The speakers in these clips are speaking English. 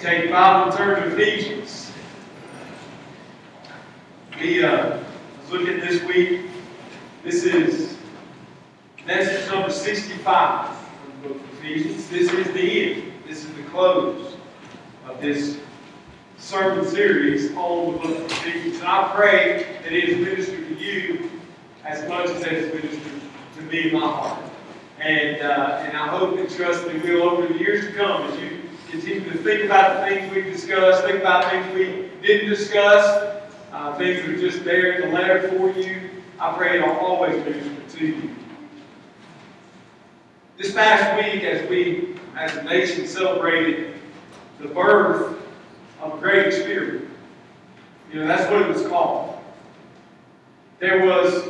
Take your Bible and turn to Ephesians. We was looking this week. This is message number 65 from the book of Ephesians. This is the end. This is the close of this sermon series on the book of Ephesians. And I pray that it is ministered to you as much as it is ministered to me in my heart. And I hope and trust that we will, over the years to come, as you continue to think about the things we've discussed, think about things we didn't discuss, things that are just there in the letter for you. I pray it'll always minister to you. This past week, as we, as a nation, celebrated the birth of a great experiment. You know, that's what it was called. There was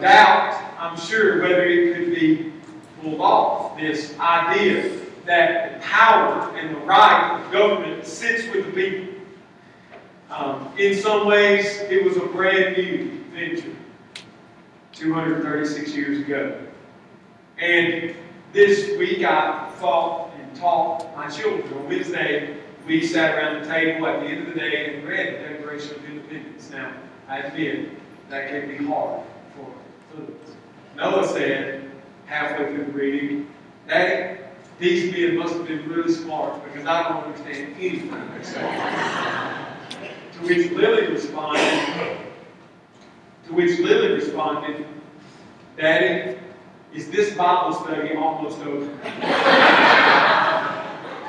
doubt, I'm sure, whether it could be pulled off, this idea that the power and the right of government sits with the people. In some ways, it was a brand new venture 236 years ago. And this week, I thought and taught my children. On Wednesday, we sat around the table at the end of the day and read the Declaration of Independence. Now, I admit, that can be hard for us. Noah said, halfway through the reading, "Daddy, these men must have been really smart because I don't understand anything they say." To which Lily responded, "Daddy, is this Bible study almost over?"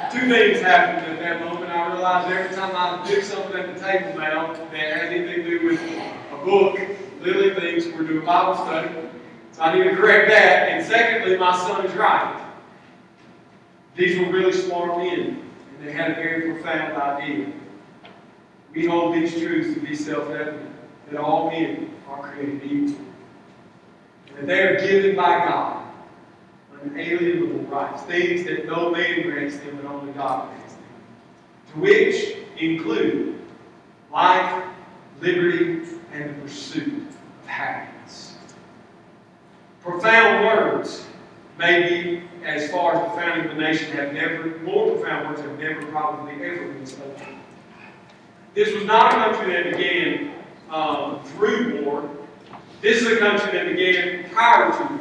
Two things happened at that moment. I realized every time I do something at the table now that had anything to do with a book, Lily thinks we're doing Bible study. So I need to correct that. And secondly, my son is right. These were really smart men, and they had a very profound idea. We hold these truths to be self-evident, that all men are created equal, and that they are given by God unalienable rights, things that no man grants them, but only God grants them, to which include life, liberty, and the pursuit of happiness. Profound words, maybe as far as the founding of the nation, more profound words have never probably ever been spoken. This was not a country that began through war. This is a country that began prior to war.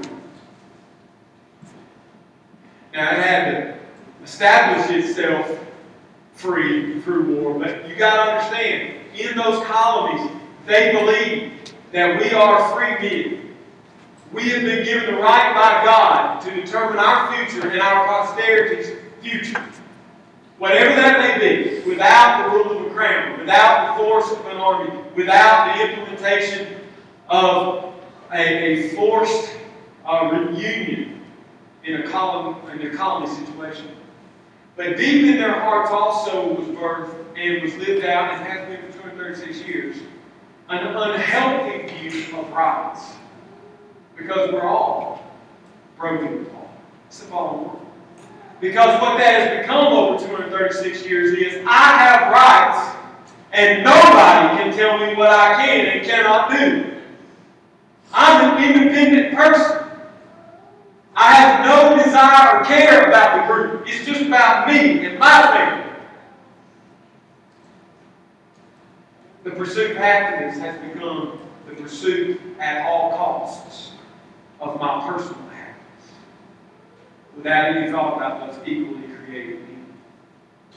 Now, it had to establish itself free through war, but you got to understand, in those colonies, they believed that we are free men. We have been given the right by God to determine our future and our posterity's future. Whatever that may be, without the rule of a crown, without the force of an army, without the implementation of a forced reunion in a colony situation. But deep in their hearts also was birthed and was lived out and has been for 236 years an unhealthy view of rights. Because we're all broken with law. It's the bottom line. Because what that has become over 236 years is, I have rights, and nobody can tell me what I can and cannot do. I'm an independent person. I have no desire or care about the group. It's just about me and my family. The pursuit of happiness has become the pursuit at all costs of my personal happiness, without any thought about those equally created people.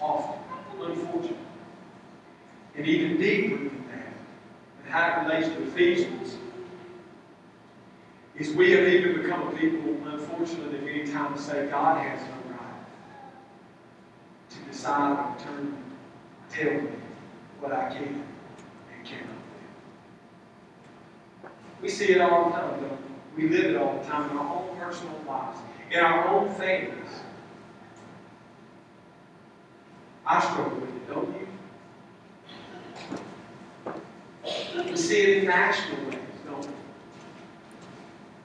Often, unfortunately. And even deeper than that, and how it relates to Ephesians, is we have even become a people, unfortunately, at any time to say God has no right to decide or determine, tell me what I can and cannot do. We see it all the time, don't we? We live it all the time in our own personal lives, in our own families. I struggle with it, don't you? We see it in national ways, don't we?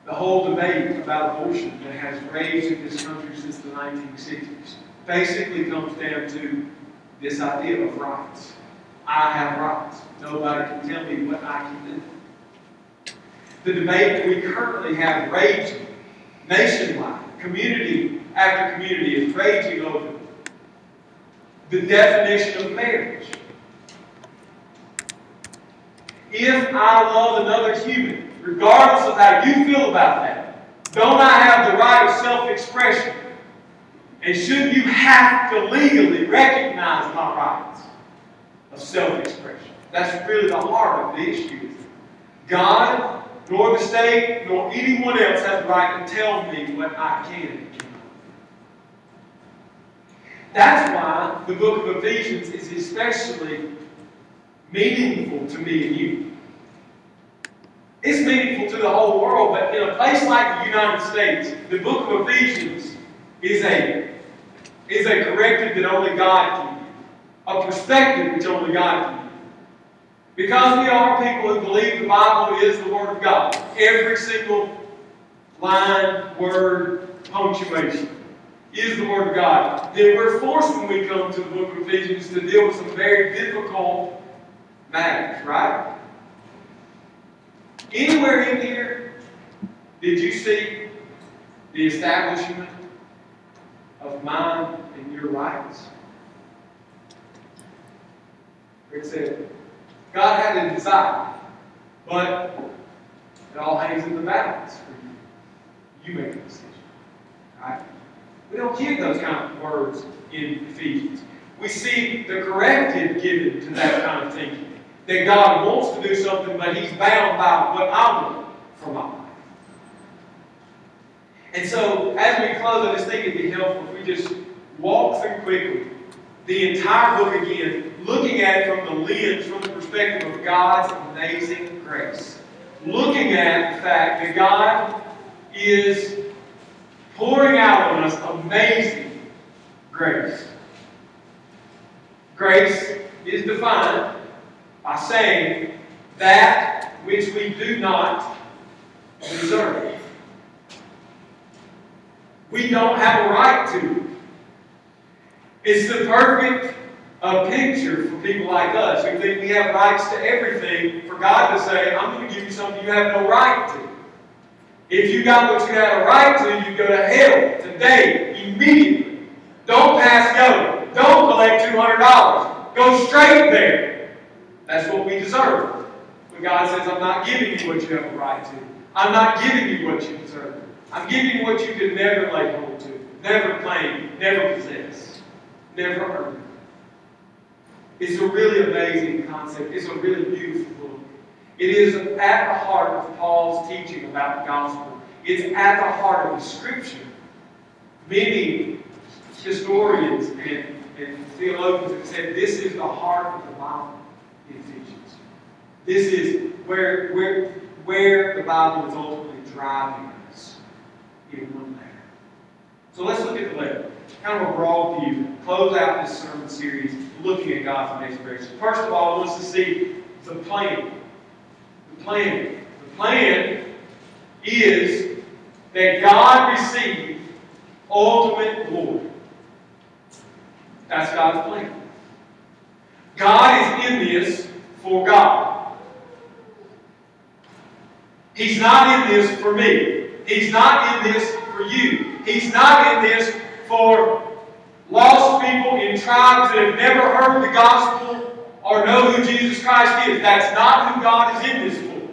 The whole debate about abortion that has raged in this country since the 1960s basically comes down to this idea of rights. I have rights. Nobody can tell me what I can do. The debate that we currently have raging nationwide, community after community, is raging over the definition of marriage. If I love another human, regardless of how you feel about that, don't I have the right of self-expression? And shouldn't you have to legally recognize my rights of self-expression? That's really the heart of the issue. God, nor the state, nor anyone else has the right to tell me what I can and cannot. That's why the book of Ephesians is especially meaningful to me and you. It's meaningful to the whole world, but in a place like the United States, the book of Ephesians is a corrective that only God can give, a perspective which only God can give. Because we are people who believe the Bible is the Word of God. Every single line, word, punctuation is the Word of God. Then we're forced when we come to the book of Ephesians to deal with some very difficult matters, right? Anywhere in here did you see the establishment of mine and your rights? Where it said, God had a desire, but it all hangs in the balance for you. You make the decision. Right? We don't give those kind of words in Ephesians. We see the corrective given to that kind of thinking. That God wants to do something, but He's bound by what I want for my life. And so, as we close, I just think it'd be helpful if we just walk through quickly the entire book again, looking at it from the lens, from the perspective of God's amazing grace. Looking at the fact that God is pouring out on us amazing grace. Grace is defined by saying that which we do not deserve. We don't have a right to it. It's the perfect picture for people like us who think we have rights to everything, for God to say, I'm going to give you something you have no right to. If you got what you had a right to, you go to hell today, immediately. Don't pass go. Don't collect $200. Go straight there. That's what we deserve. But God says, I'm not giving you what you have a right to. I'm not giving you what you deserve. I'm giving you what you could never lay hold to, never claim, never possess. Never earned. It's a really amazing concept. It's a really beautiful book. It is at the heart of Paul's teaching about the gospel. It's at the heart of the Scripture. Many historians and theologians have said this is the heart of the Bible in Ephesians. This is where the Bible is ultimately driving us in one manner. So let's look at the letter. Kind of a broad view. Close out this sermon series looking at God's amazing grace. First of all, I want us to see the plan. The plan. The plan is that God received ultimate glory. That's God's plan. God is in this for God. He's not in this for me. He's not in this for you. He's not in this for lost people in tribes that have never heard the gospel or know who Jesus Christ is. That's not who God is in this for.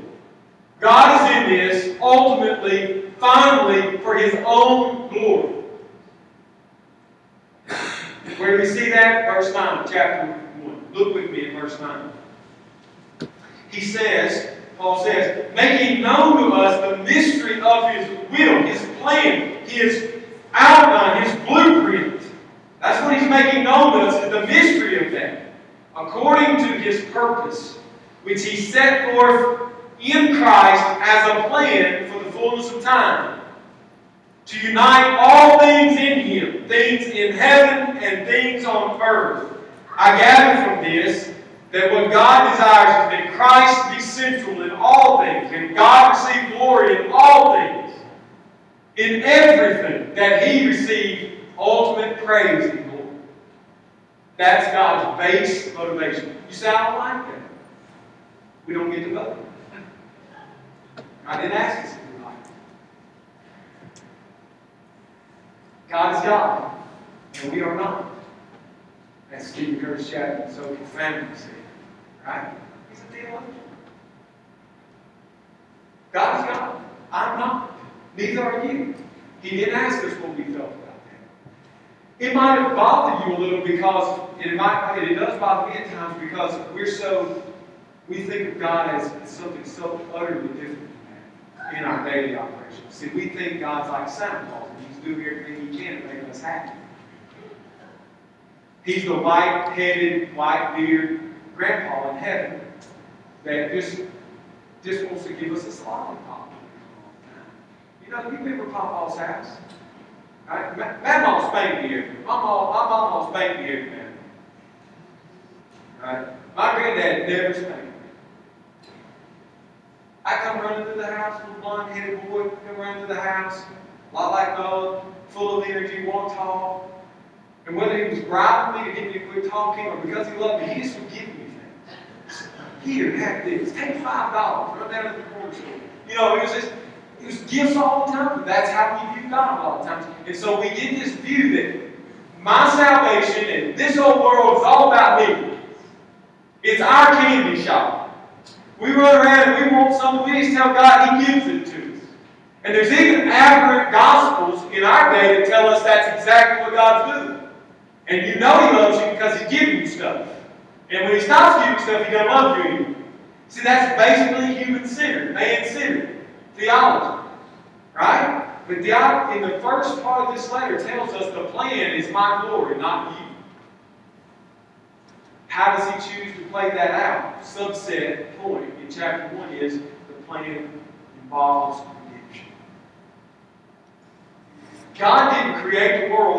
God is in this ultimately, finally, for His own glory. Where do we see that? Verse 9 of chapter 1. Look with me at verse 9. He says, Paul says, making known to us the mystery of His will, His plan, His outline, His blueprint. That's what He's making known to us, the mystery of that. According to His purpose, which He set forth in Christ as a plan for the fullness of time, to unite all things in Him, things in heaven and things on earth. I gather from this that what God desires is that Christ be central in all things, and God receive glory in all things. In everything that He received ultimate praise and glory. That's God's base motivation. You say, I don't like that. We don't get to vote. I didn't ask us if we like it. God is God, and we are not. That's Stephen Curtis Chapman, so can Samuel see. Right? He's a theologian. God is God. I'm not. Neither are you. He didn't ask us what we felt about that. It might have bothered you a little because, and it does bother me at times because we think of God as something so utterly different than that in our daily operations. See, we think God's like Santa Claus and he's doing everything he can to make us happy. He's the white-headed, white-bearded grandpa in heaven that just wants to give us a sloppy pop. You know, you remember Papa's house? Right? My mom spanked me every day. My mom spanked me every day. Right? My granddad never spanked me. I come running through the house, little blonde-headed boy, come running through the house, a lot like Noah, full of energy, one tall. And whether he was bribing me to get me to quit talking or because he loved me, he just would give me things. Here, have this. Take $5. Run down to the corner store. You know, it was gifts all the time. That's how we view God a lot of times. And so we get this view that my salvation and this whole world is all about me. It's our candy shop. We run around and we want something. We just tell God he gives it to us. And there's even aberrant gospels in our day that tell us that's exactly what God's doing. And you know he loves you because he's giving you stuff. And when he stops giving you stuff, he doesn't love you anymore. See, that's basically human-centered, man-centered theology. Right? But in the first part of this letter tells us the plan is my glory, not you. How does he choose to play that out? Subset point in chapter 1 is the plan involves redemption. God didn't create the world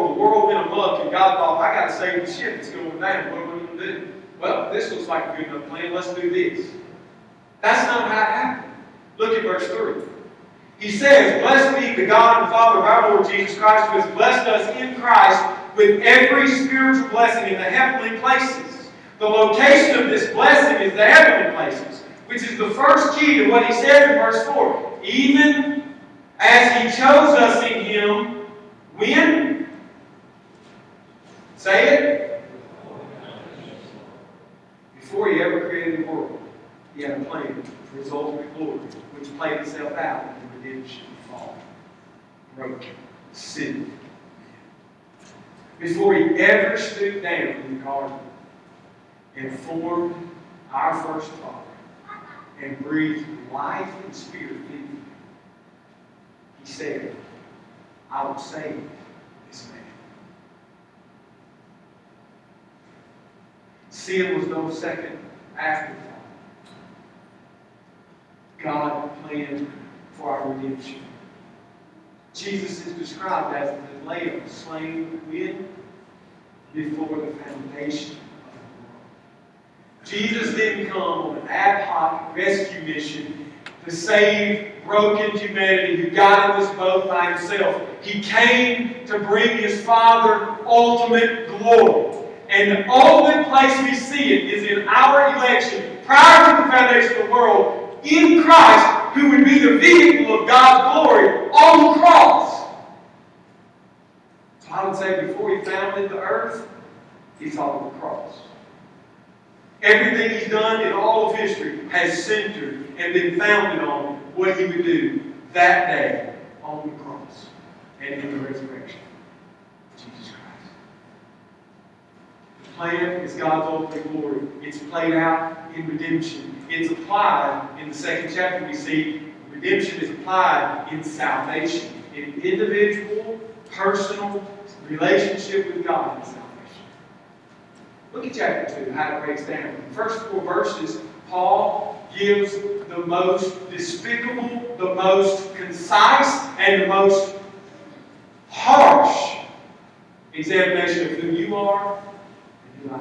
went above, and God thought, I gotta save the ship, it's going down. What are we gonna do? Well, this looks like a good enough plan, let's do this. That's not how it happened. Look at verse 3. He says, Blessed be the God and Father of our Lord Jesus Christ, who has blessed us in Christ with every spiritual blessing in the heavenly places. The location of this blessing is the heavenly places, which is the first key to what he said in verse 4. Even as he chose us in him. When? Say it. Before he ever created the world, he had a plan for his ultimate glory, which played itself out in the redemption of all broken, sin. Before he ever stooped down in the garden and formed our first father and breathed life and spirit into him, he said, I will save this man. Sin was no second afterthought. God planned for our redemption. Jesus is described as the Lamb slain when? Before the foundation of the world. Jesus didn't come on an ad hoc rescue mission to save broken humanity who got in this boat by himself. He came to bring his Father ultimate glory. And the only place we see it is in our election, prior to the foundation of the world, in Christ, who would be the vehicle of God's glory on the cross. So I would say before he founded the earth, he thought of the cross. Everything he's done in all of history has centered and been founded on what he would do that day on the cross. And in the resurrection of Jesus Christ. The plan is God's ultimate glory. It's played out in redemption. It's applied in the second chapter. We see redemption is applied in salvation, in individual, personal relationship with God in salvation. Look at chapter 2, how it breaks down. The first 4 verses, Paul gives the most despicable, the most concise, and the most harsh examination of who you are and who I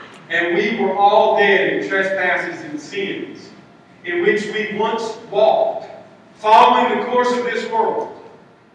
am. And we were all dead in trespasses and sins, in which we once walked, following the course of this world,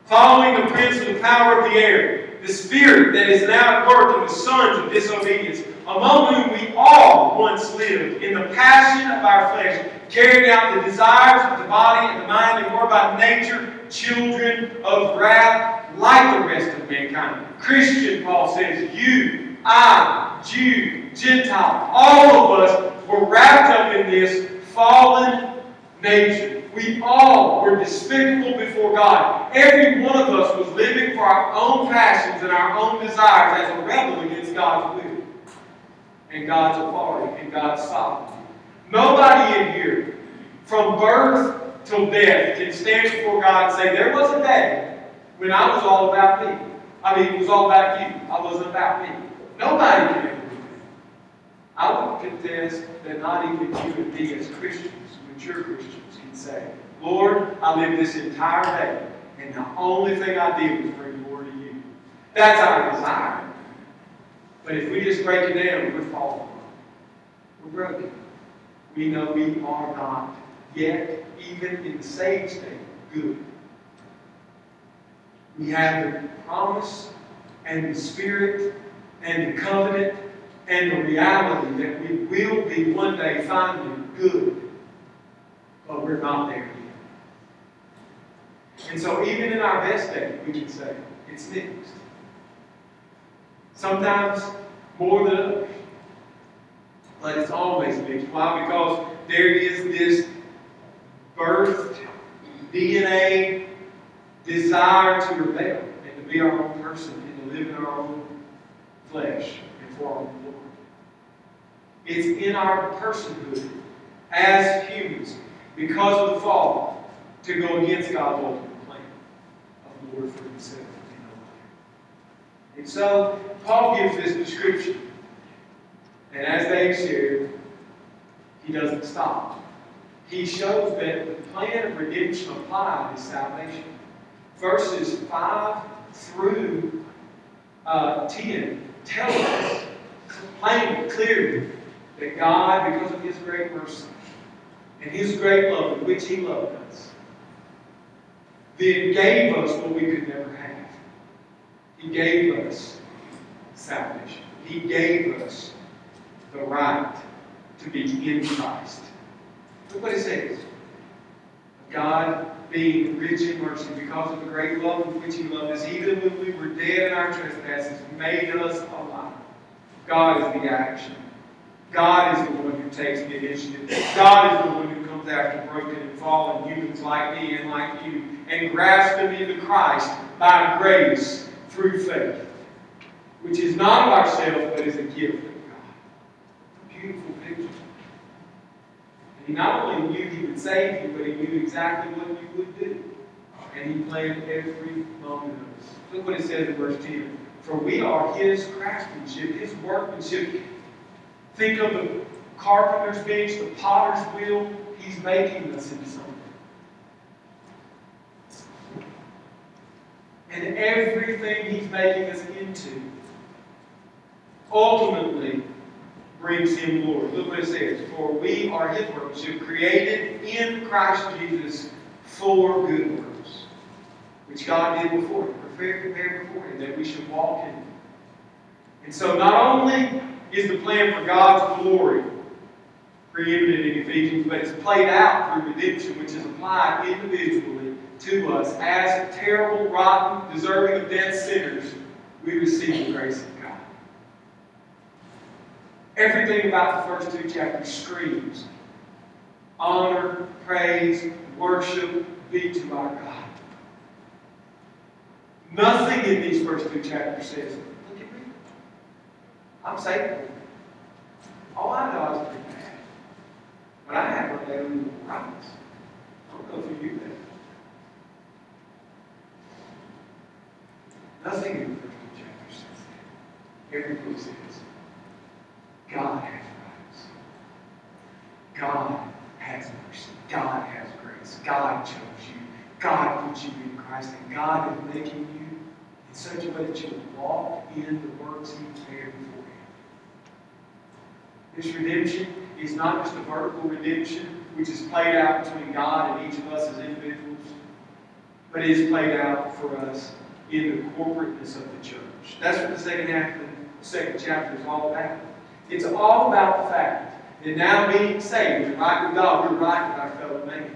following the prince of the power of the air, the spirit that is now at work in the sons of disobedience, among whom we all once lived in the passion of our flesh, carrying out the desires of the body and the mind, and were by nature children of wrath, like the rest of mankind. Christian, Paul says, you, I, Jew, Gentile, all of us were wrapped up in this fallen nature. We all were despicable before God. Every one of us was living for our own passions and our own desires as a rebel against God's will and God's authority and God's sovereignty. Nobody in here, from birth till death, can stand before God and say, there was a day when I was all about me. I mean, it was all about you. I wasn't about me. Nobody can. I would contest that not even you and me as Christians, mature Christians, can say, Lord, I lived this entire day, and the only thing I did was bring glory to you. That's our desire. But if we just break it down, we're fallen. We're broken. We know we are not yet, even in the saved state, good. We have the promise and the Spirit and the covenant and the reality that we will be one day finally good, but we're not there yet. And so even in our best day, we can say, it's mixed. Sometimes more than others, but it's always mixed. Why? Because there is this birthed DNA desire to rebel and to be our own person and to live in our own flesh and for our own glory. It's in our personhood as humans, because of the fall, to go against God's ultimate plan of the Lord for himself and no other. And so Paul gives this description, and as they shared, he doesn't stop. He shows that the plan of redemption applied is salvation. Verses 5 through 10 tell us plainly, clearly, that God, because of his great mercy and his great love in which he loved us, then gave us what we could never have. He gave us salvation. He gave us the right to be in Christ. Look what it says. God, being rich in mercy, because of the great love with which he loved us, even when we were dead in our trespasses, made us alive. God is the action. God is the one who takes the initiative. God is the one who comes after broken and fallen humans like me and like you and grafts them into Christ by grace through faith, which is not of ourselves, but is a gift of God. Beautiful picture. He not only knew he would save you, but he knew exactly what you would do. And he planned every moment of us. Look what it says in verse 10. For we are his craftsmanship, his workmanship. Think of the carpenter's bench, the potter's wheel. He's making us into something. And everything he's making us into ultimately brings him glory. Look what it says. For we are his workmanship, created in Christ Jesus for good works, which God did before him, prepared before him, that we should walk in him. And so not only is the plan for God's glory preeminent in Ephesians, but it's played out through redemption, which is applied individually to us as terrible, rotten, deserving of death sinners. We receive the grace of God. Everything about the first two chapters screams honor, praise, worship be to our God. Nothing in these first two chapters says, look at me. I'm saved. All I know is pretty bad. But I have a daily promise. I'll go through you then. Nothing in the first two chapters says that. Everything says, God has rights. God has mercy. God has grace. God chose you. God put you in Christ. And God is making you in such a way that you walk in the works he prepared for you. This redemption is not just a vertical redemption, which is played out between God and each of us as individuals, but it is played out for us in the corporateness of the church. That's what the second half of the second chapter is all about. It's all about the fact that now being saved and right with God, we're right with our fellow man.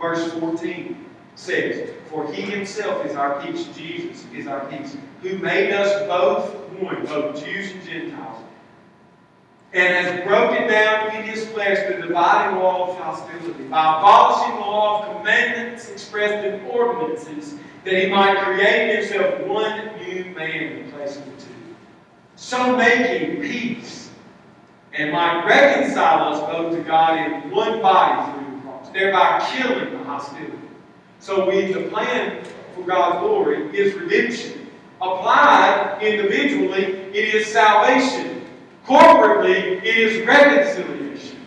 Verse 14 says, "For he himself is our peace." Jesus is our peace, who made us both one, both Jews and Gentiles, and has broken down in his flesh the dividing wall of hostility by abolishing the law of commandments expressed in ordinances, that he might create in himself one new man in place of the two, so making peace, and might reconcile us both to God in one body through the cross, thereby killing the hostility. So the plan for God's glory is redemption. Applied individually, it is salvation. Corporately, it is reconciliation.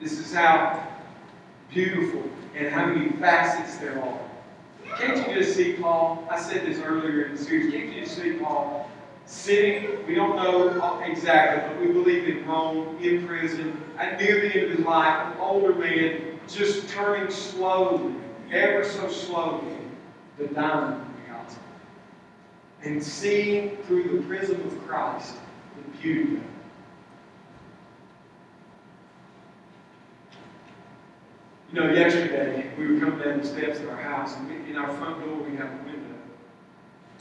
This is how beautiful and how many facets there are. Can't you just see Paul? I said this earlier in the series. Can't you just see Paul sitting? We don't know exactly, but we believe in Rome, in prison, at near the end of his life, an older man, just turning slowly, ever so slowly, the diamond of the gospel. And seeing through the prism of Christ the beauty of it. You know, yesterday, we were coming down the steps of our house, and in our front door we have a window.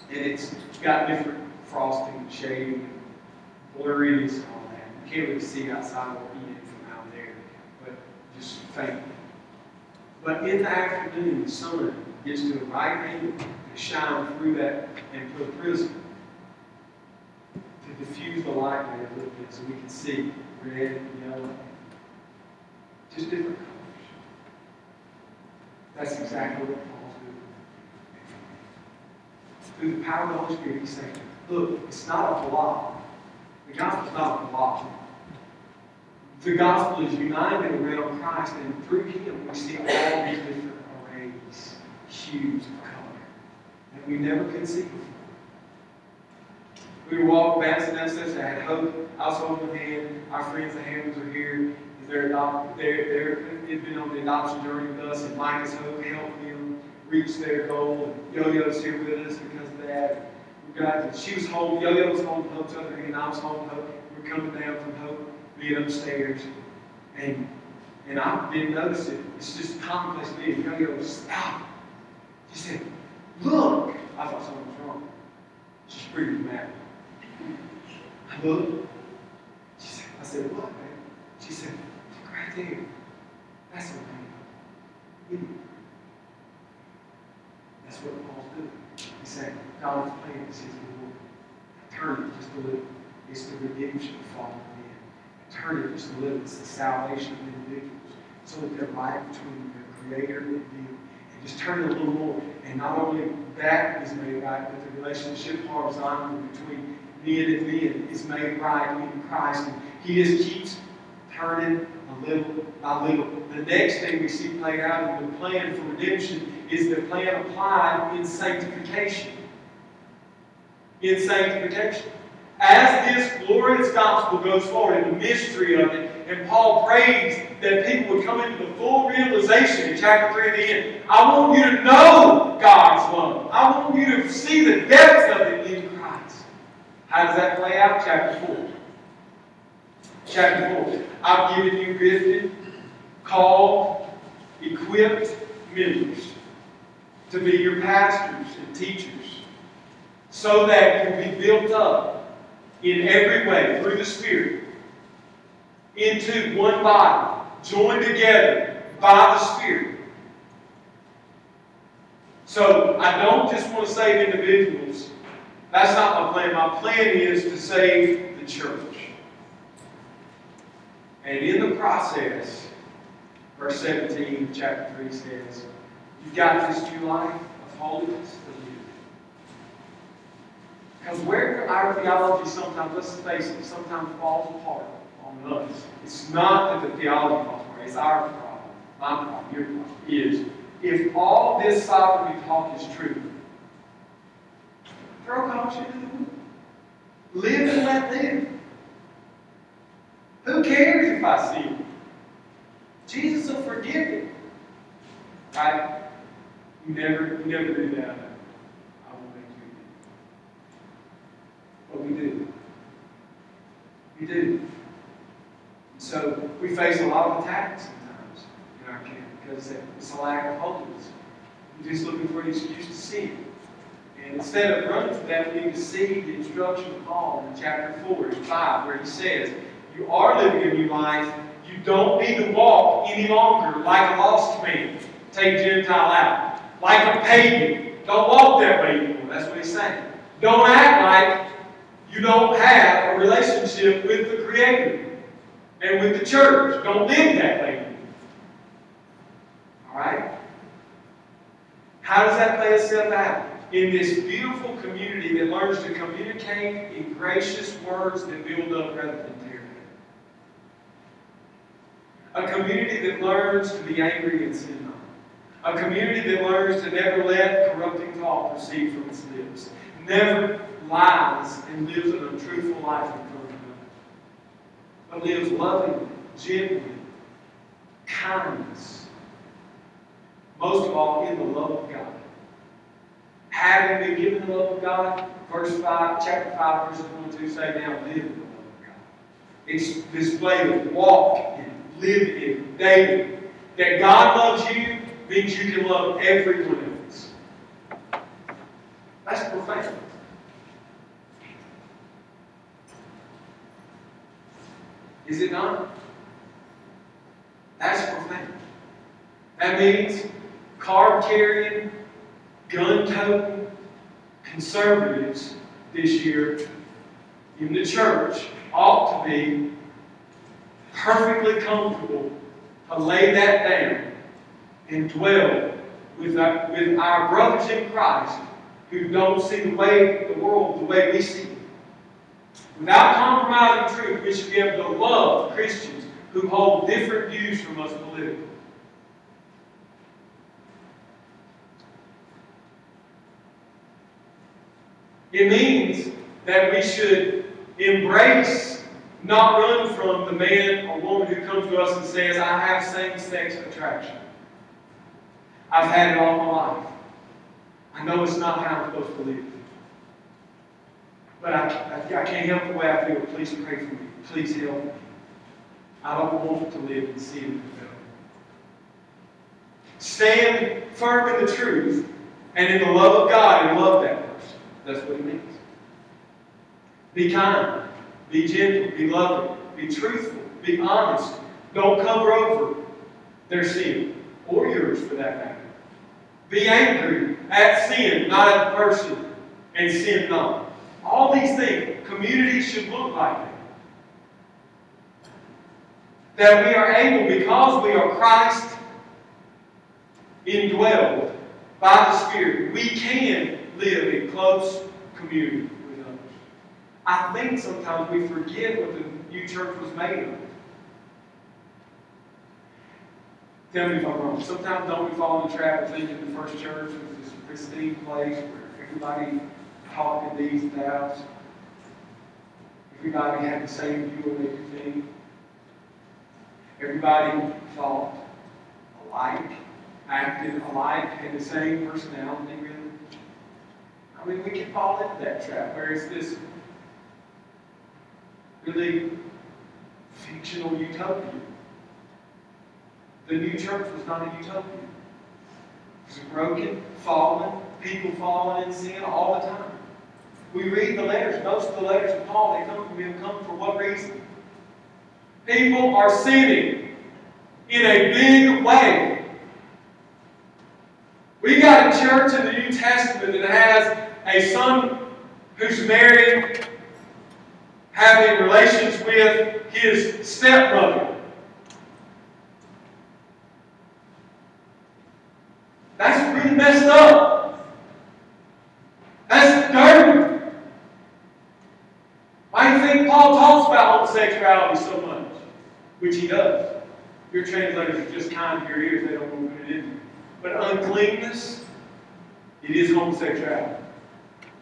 And it's got different frosting and shading and blurriness and all that. You can't really see outside or in it from out there, but just faintly. But in the afternoon, the sun gets to the right angle to shine through that and put a prism to diffuse the light there a little bit so we can see red and yellow. Just different colors. That's exactly what Paul's doing. Through the power of the Holy Spirit, he's saying, look, it's not a block. The gospel's not a block. The gospel is united around Christ, and through him we see all these different arrays, hues of color that we never could see before. We were walking back to that session. I had hope. I was holding the hand. Our friends, the Hammonds, are here. They've been on the adoption journey with us, and Mike has helped them reach their goal. And Yo-Yo's here with us because of that. She was home. Yo-Yo was home, Hope's other hand. I was home, Hope. We're coming down from Hope, being upstairs, and I didn't notice it. It's just commonplace me. Yo-Yo was stop. She said, "Look." I thought something was wrong. She's pretty mad. I looked. She said, "I said what, man?" She said, "Look right there. That's a rainbow." That's what Paul's doing. He said, God's plan is his reward. Turn it just a little. It's the redemption of fallen men. Turn it just a little. It's the salvation of individuals. So that they're right between their Creator and you. And just turn it a little more. And not only that is made right, but the relationship horizontally between men and men is made right in Christ. And he just keeps turning a little by little. The next thing we see played out in the plan for redemption is the plan applied in sanctification. In sanctification. As this glorious gospel goes forward in the mystery of it, and Paul prays that people would come into the full realization in chapter 3 at the end. I want you to know God's love. I want you to see the depths of it in Christ. How does that play out? Chapter 4. Chapter 4. I've given you gifted, called, equipped members to be your pastors and teachers, so that you be built up in every way through the Spirit into one body, joined together by the Spirit. So I don't just want to save individuals. That's not my plan. My plan is to save the church. And in the process, verse 17 of chapter 3 says, you've got this new life of holiness for you. Because where our theology sometimes, let's face it, sometimes falls apart on us. It's not that the theology falls apart. It's our problem. My problem, your problem, is if all this sovereignty talk is true, throw caution into the wind. Live and let live. Who cares if I see it? Jesus will forgive me. Right? You never do that. I won't make you. But we do. We do. And so we face a lot of attacks sometimes in our camp. because it's a lack of holiness. You're just looking for an excuse to sin. And instead of running to that, we need to see the instruction of Paul in chapter 4 and 5, where he says, you are living a new life. You don't need to walk any longer like a lost man. Take Gentile out. Like a pagan. Don't walk that way anymore. That's what he's saying. Don't act like you don't have a relationship with the Creator and with the church. Don't live that way anymore. Alright? How does that play itself out? In this beautiful community that learns to communicate in gracious words that build up rather than tear down. A community that learns to be angry and sin not. A community that learns to never let corrupting thought proceed from its lips. Never lies and lives an untruthful life in front of others. But lives lovingly, gently, kindness. Most of all, in the love of God. Having been given the love of God, verse 5, chapter 5, verses 1-2 say, now live in the love of God. It's displayed of walk in, live in, daily. That God loves you means you can love everyone else. That's profound. Is it not? That's profound. That means card-carrying, gun-toting conservatives this year in the church ought to be perfectly comfortable to lay that down and dwell with our brothers in Christ who don't see the way the world the way we see it. Without compromising truth, we should be able to love Christians who hold different views from us politically. It means that we should embrace, not run from, the man or woman who comes to us and says, I have same-sex attraction. I've had it all my life. I know it's not how I'm supposed to live. But I can't help the way I feel. Please pray for me. Please help me. I don't want to live in sin. Stand firm in the truth and in the love of God and love that person. That's what it means. Be kind. Be gentle. Be loving. Be truthful. Be honest. Don't cover over their sin or yours for that matter. Be angry at sin, not at the person, and sin not. All these things, community should look like that. That we are able, because we are Christ indwelled by the Spirit, we can live in close community with others. I think sometimes we forget what the new church was made of. Tell me if I'm wrong. Sometimes don't we fall in the trap of thinking the first church was this pristine place where everybody talking these doubts. Everybody had the same view of everything. Everybody thought alike, acted alike, had the same personality, really. I mean, we can fall into that trap where it's this really fictional utopia. The new church was not a utopia. It was broken, fallen, people falling in sin all the time. We read the letters. Most of the letters of Paul, they come from him, come for what reason? People are sinning in a big way. We got a church in the New Testament that has a son who's married, having relations with his stepbrother. That's really messed up. That's dirty. Why do you think Paul talks about homosexuality so much? Which he does. Your translators are just kind to your ears. They don't want to put it in you. But uncleanness, it is homosexuality.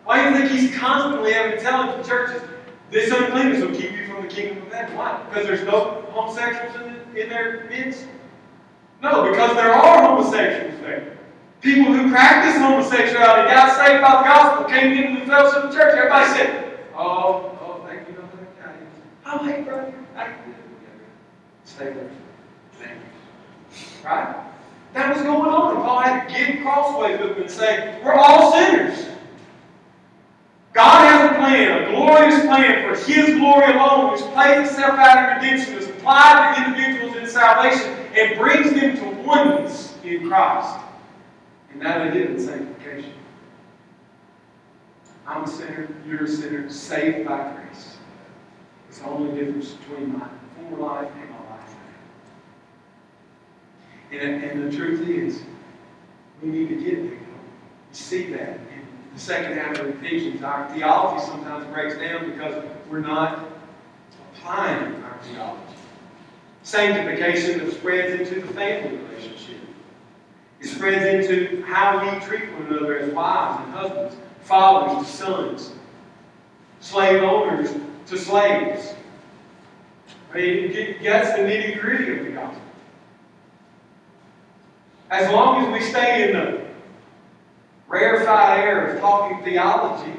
Why do you think he's constantly having to tell the churches, this uncleanness will keep you from the kingdom of heaven? Why? Because there's no homosexuals in their midst? No, because there are homosexuals there. People who practice homosexuality got saved by the gospel, came into the fellowship of the church. Everybody said, oh, thank you, brother. Oh, hey, brother. Stay there. Thank you. Right? That was going on. Paul had to give Crossway Movement and say, we're all sinners. God has a plan, a glorious plan for His glory alone, which plays itself out in redemption, is applied to individuals in salvation, and brings them to oneness in Christ. And that they did in sanctification. I'm a sinner, you're a sinner, saved by grace. It's the only difference between my former life and my life now. And the truth is, we need to get there. You see that in the second half of Ephesians. Our theology sometimes breaks down because we're not applying our theology. Sanctification that spreads into the family relationship. It spreads into how we treat one another as wives and husbands, fathers to sons, slave owners to slaves. I mean, that's the nitty-gritty of the gospel. As long as we stay in the rarefied air of talking theology,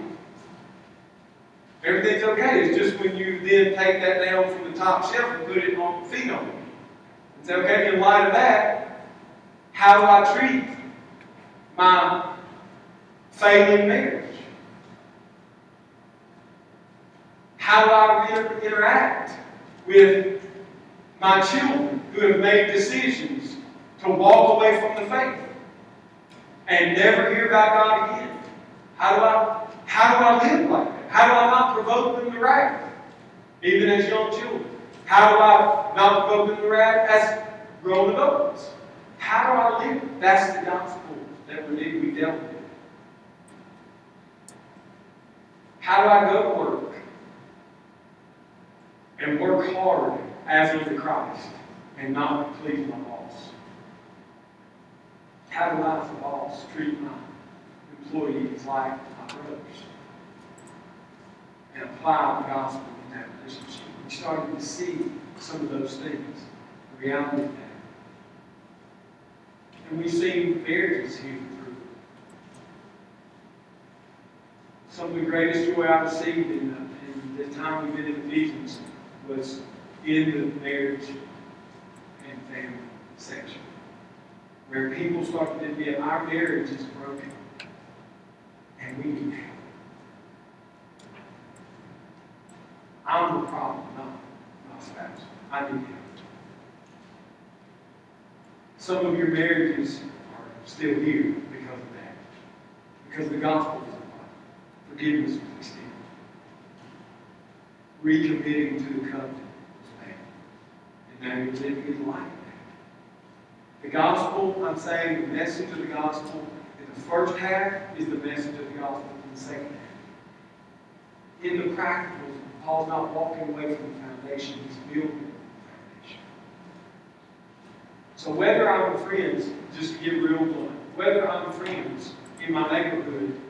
everything's okay. It's just when you then take that down from the top shelf and put it on feet on it. It's okay, in light of that, how do I treat my failing marriage? How do I interact with my children who have made decisions to walk away from the faith and never hear about God again? How do I live like that? How do I not provoke them to wrath, even as young children? How do I not provoke them to wrath as grown adults? How do I live? That's the gospel that we need to be dealt with. How do I go to work and work hard as unto Christ and not please my boss? How do I, as a boss, treat my employees like my brothers and apply the gospel in that relationship? We started to see some of those things, the reality of that. And we've seen marriages healed through. Some of the greatest joy I've received in the time we've been in Ephesians was in the marriage and family section, where people started to admit our marriage is broken and we need help. I'm the problem, not my spouse. I need help. Some of your marriages are still here because of that, because the gospel is forgiveness was extended. Recommitting to the covenant was made. And now you're living in light of that. The gospel, I'm saying, the message of the gospel in the first half is the message of the gospel in the second half. In the practicals, Paul's not walking away from the foundation, he's building the foundation. So whether I'm friends, just to get real blunt, whether I'm friends in my neighborhood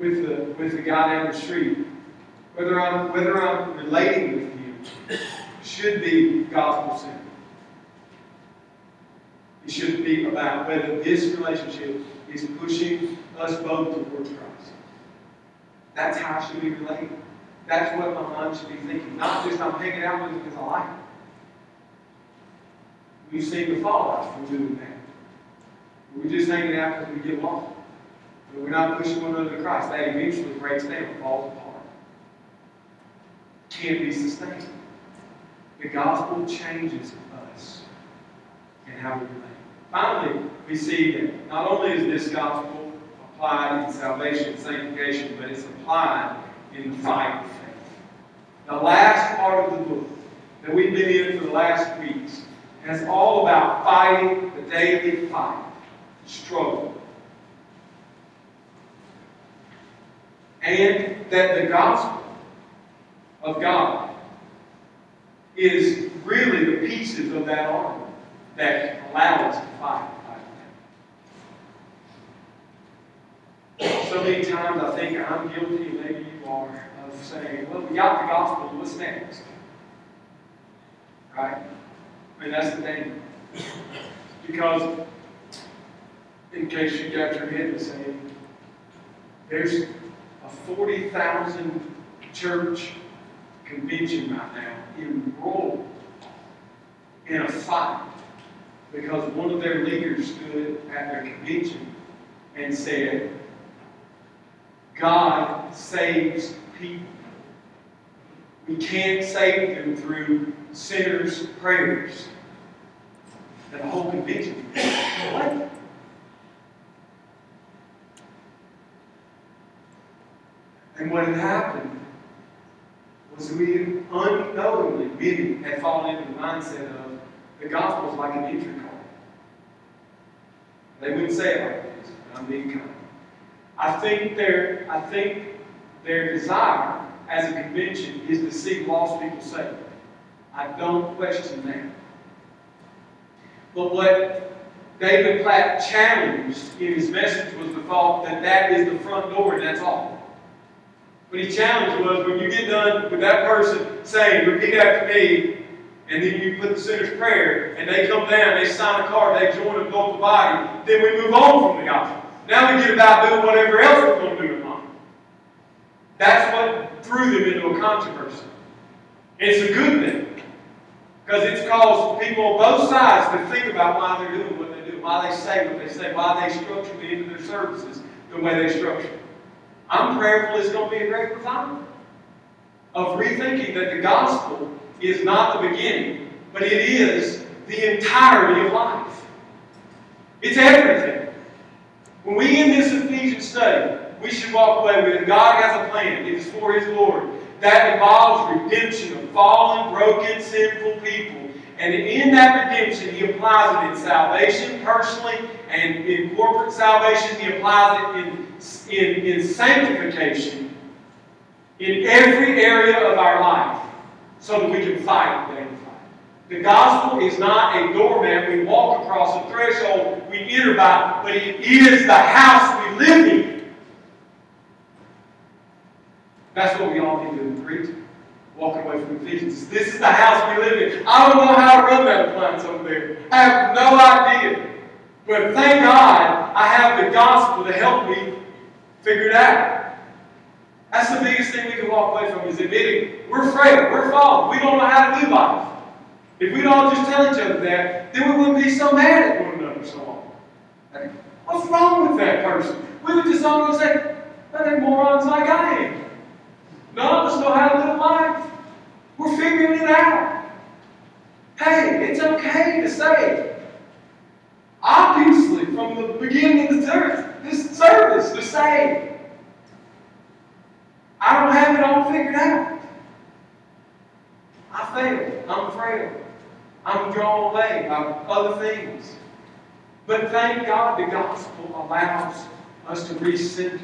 with the guy down the street, whether I'm relating with him, should be gospel-centered. It should be about whether this relationship is pushing us both towards Christ. That's how I should be relating. That's what my mind should be thinking. Not just I'm hanging out with him because I like him. We've seen the fallout from doing that. We're just hanging out because we get along. But we're not pushing one another to Christ. That eventually breaks down and falls apart. Can't be sustained. The gospel changes us and how we relate. Finally, we see that not only is this gospel applied in salvation, sanctification, but it's applied in the fight of faith. The last part of the book that we've been in for the last weeks is all about fighting the daily fight, the struggle. And that the gospel of God is really the pieces of that armor that allow us to fight. So many times I think I'm guilty, maybe you are, of saying, well, we got the gospel, what's next? Right? I mean, that's the thing. Because, in case you got your head to say, there's a 40,000 church convention right now enrolled in a fight because one of their leaders stood at their convention and said, God saves people. We can't save them through sinners' prayers. And the whole convention. What? And what had happened was we unknowingly, many had fallen into the mindset of the gospel is like an entry card. They wouldn't say it like this, but I'm being kind. I think their desire as a convention is to see lost people saved. I don't question that. But what David Platt challenged in his message was the thought that that is the front door and that's all. What he challenged was, when you get done with that person saying, repeat after me, and then you put the sinner's prayer, and they come down, they sign a card, they join and vote the body, then we move on from the gospel. Now we get about doing whatever else we're going to do in life. That's what threw them into a controversy. It's a good thing, because it's caused people on both sides to think about why they're doing what they do, why they say what they say, why they structure the end of their services the way they structure it. I'm prayerful it's going to be a great revival of rethinking that the gospel is not the beginning, but it is the entirety of life. It's everything. When we end this Ephesians study, we should walk away with it. God has a plan. It is for His glory. That involves redemption of fallen, broken, sinful people. And in that redemption, He applies it in salvation personally, and in corporate salvation, He applies it in sanctification in every area of our life so that we can fight the daily fight. The gospel is not a doormat we walk across, a threshold we enter by, but it is the house we live in. That's what we all need to agree to. Walking away from Ephesians. This is the house we live in. I don't know how to run that appliance over there. I have no idea. But thank God I have the gospel to help me figure it out. That's the biggest thing we can walk away from, is admitting we're frail, we're fallen, we don't know how to do life. If we'd all just tell each other that, then we wouldn't be so mad at one another so long. Like, what's wrong with that person? We would just all say, that ain't morons like I am. None of us know how to live life. We're figuring it out. Hey, it's okay to say, obviously, from the beginning of the service, to say, I don't have it all figured out. I fail. I'm frail. I'm drawn away by other things. But thank God the gospel allows us to recenter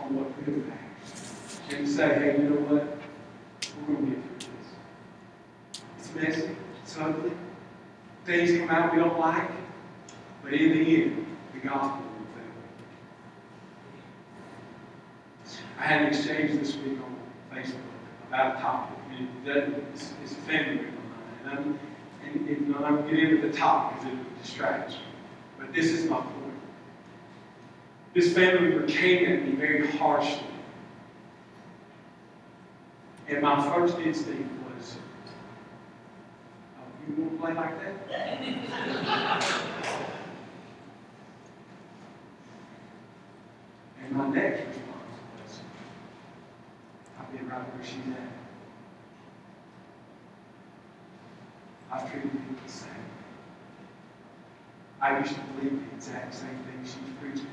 on what really matters. And say, hey, you know what? We're going to get through this. It's messy. It's ugly. Things come out we don't like. But in the end, the gospel will fail. I had an exchange this week on Facebook about a topic. It's a family member of mine. And I'm not getting into the topic because it distracts me. But this is my point. This family member came at me very harshly. And my first instinct was, oh, you want to play like that? And my next response was, I've been right where she's at. I've treated people the same. I used to believe the exact same thing she was preaching to me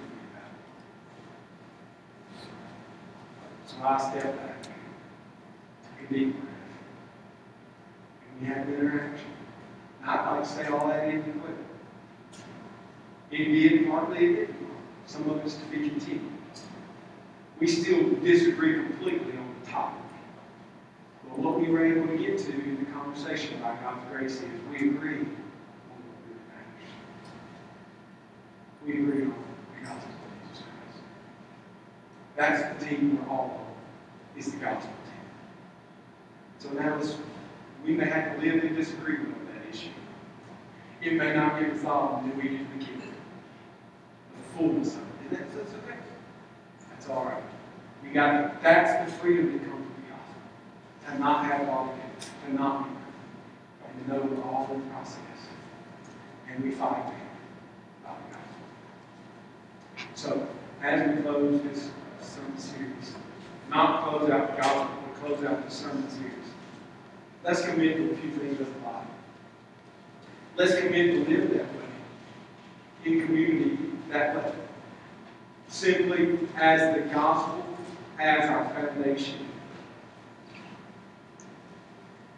about. So I stepped back. Deep breath. And we had an interaction. And I'd like to say all that in quick. It did partly, it didn't. Some of us to be continued. We still disagree completely on the topic. But what we were able to get to in the conversation about God's grace is we agree on what really matters. We agree on the gospel of Jesus Christ. That's the team we're all on, is the gospel. So now we may have to live in disagreement on that issue. It may not get resolved until we get to the kingdom. The fullness of it. And that's okay. That's all right. That's the freedom that comes from the gospel. To not have all the things. To not be perfect. and know the awful process. And we find Him by the gospel. So, as we close this sermon series, not close out the gospel, but close out the sermon series, let's commit to a few things with the life. Let's commit to live that way, in community that way, simply as the gospel as our foundation.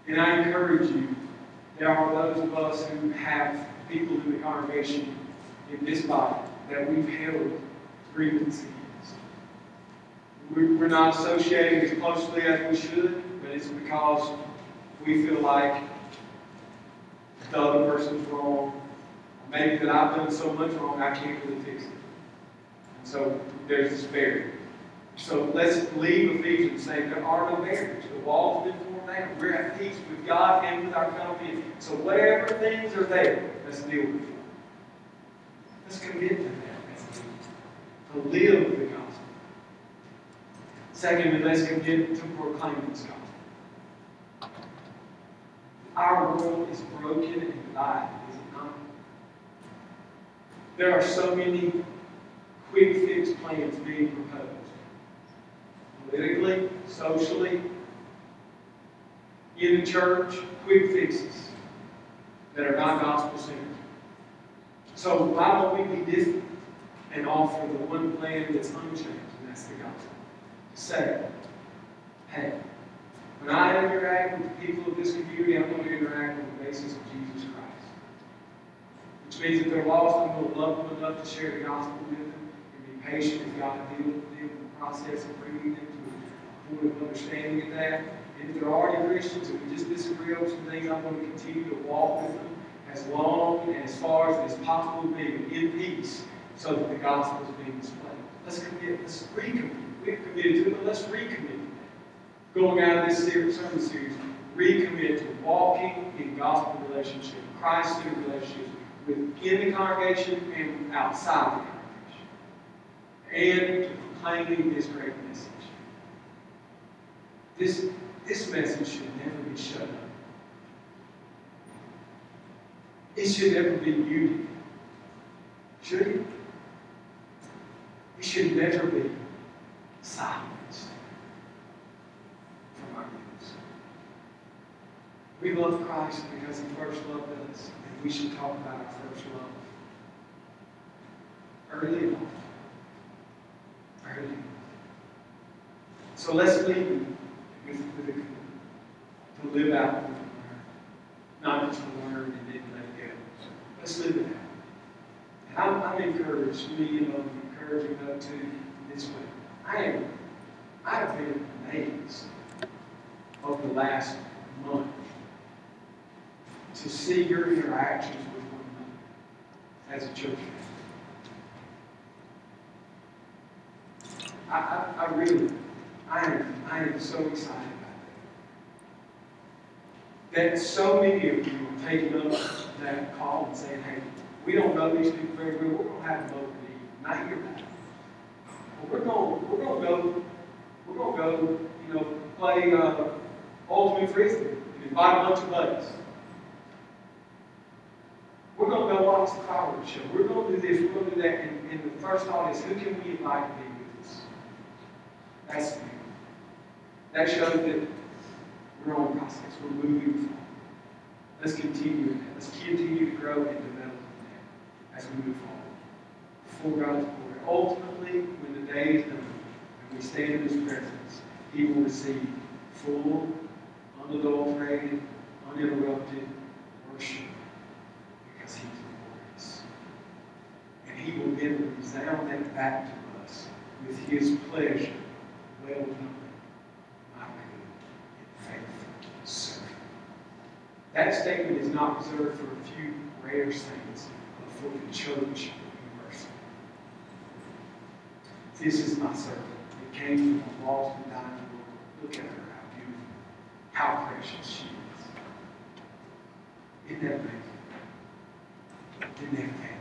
And I encourage you, there are those of us who have people in the congregation, in this body, that we've held grievances against. We're not associating as closely as we should, but it's because we feel like the other person's wrong. Maybe that I've done so much wrong, I can't really fix it. And so there's this barrier. So let's leave Ephesians saying there are no barriers. The wall's been torn down. We're at peace with God and with our fellow men. So whatever things are there, let's deal with them. Let's commit to that. To live the gospel. Secondly, let's commit to proclaiming this gospel. Our world is broken and divided, is it not? There are so many quick fix plans being proposed. Politically, socially, in the church, quick fixes that are not gospel-centered. So why don't we be different and offer the one plan that's unchanged, and that's the gospel. Say, hey, when I interact with the people of this community, I'm going to interact on the basis of Jesus Christ. Which means if they're lost, I'm going to love them enough to share the gospel with them and be patient as God deals with them in the process of bringing them to a point of understanding of that. And if they're already Christians and we just disagree on some things, I'm going to continue to walk with them as long and as far as it is possible, being in peace, so that the gospel is being displayed. Let's commit, let's recommit. We've committed to it, but let's recommit. Going out of this sermon series, recommit to walking in gospel relationship, Christ-centered relationships, within the congregation and outside the congregation, and to proclaiming this great message. This message should never be shut up. It should never be muted. Should it? It should never be silenced. We love Christ because He first loved us, and we should talk about our first love. Early on. Early on. So let's leave with to live out what we learn. Not just to learn and then let it go. Let's live it out. And I'm encouraged, me and I'm encouraging up to this way. I've been amazed over the last month to see your interactions with one another as a church family. I am so excited about that. That so many of you are taking up that call and saying, hey, we don't know these people very well, we're going to have them over to you, not your back. But we're going to go, you know, play Ultimate Frisbee and invite a bunch of buddies. We're going to go watch the fireworks show. We're going to do this, we're going to do that. And the first thought is, who can we invite to be with us? That's the thing. That shows that we're on the process. We're moving forward. Let's continue in that. Let's continue to grow and develop in that as we move forward. Before God's glory. Ultimately, when the day is done and we stand in His presence, He will receive full, unadulterated, uninterrupted worship. He's glorious. And He will then resound that back to us with His pleasure. Well done, my good and faithful servant. That statement is not reserved for a few rare saints, but for the church universal. This is my servant. It came from the lost and dying world. Look at her, how beautiful, how precious she is. Isn't that amazing? Didn't have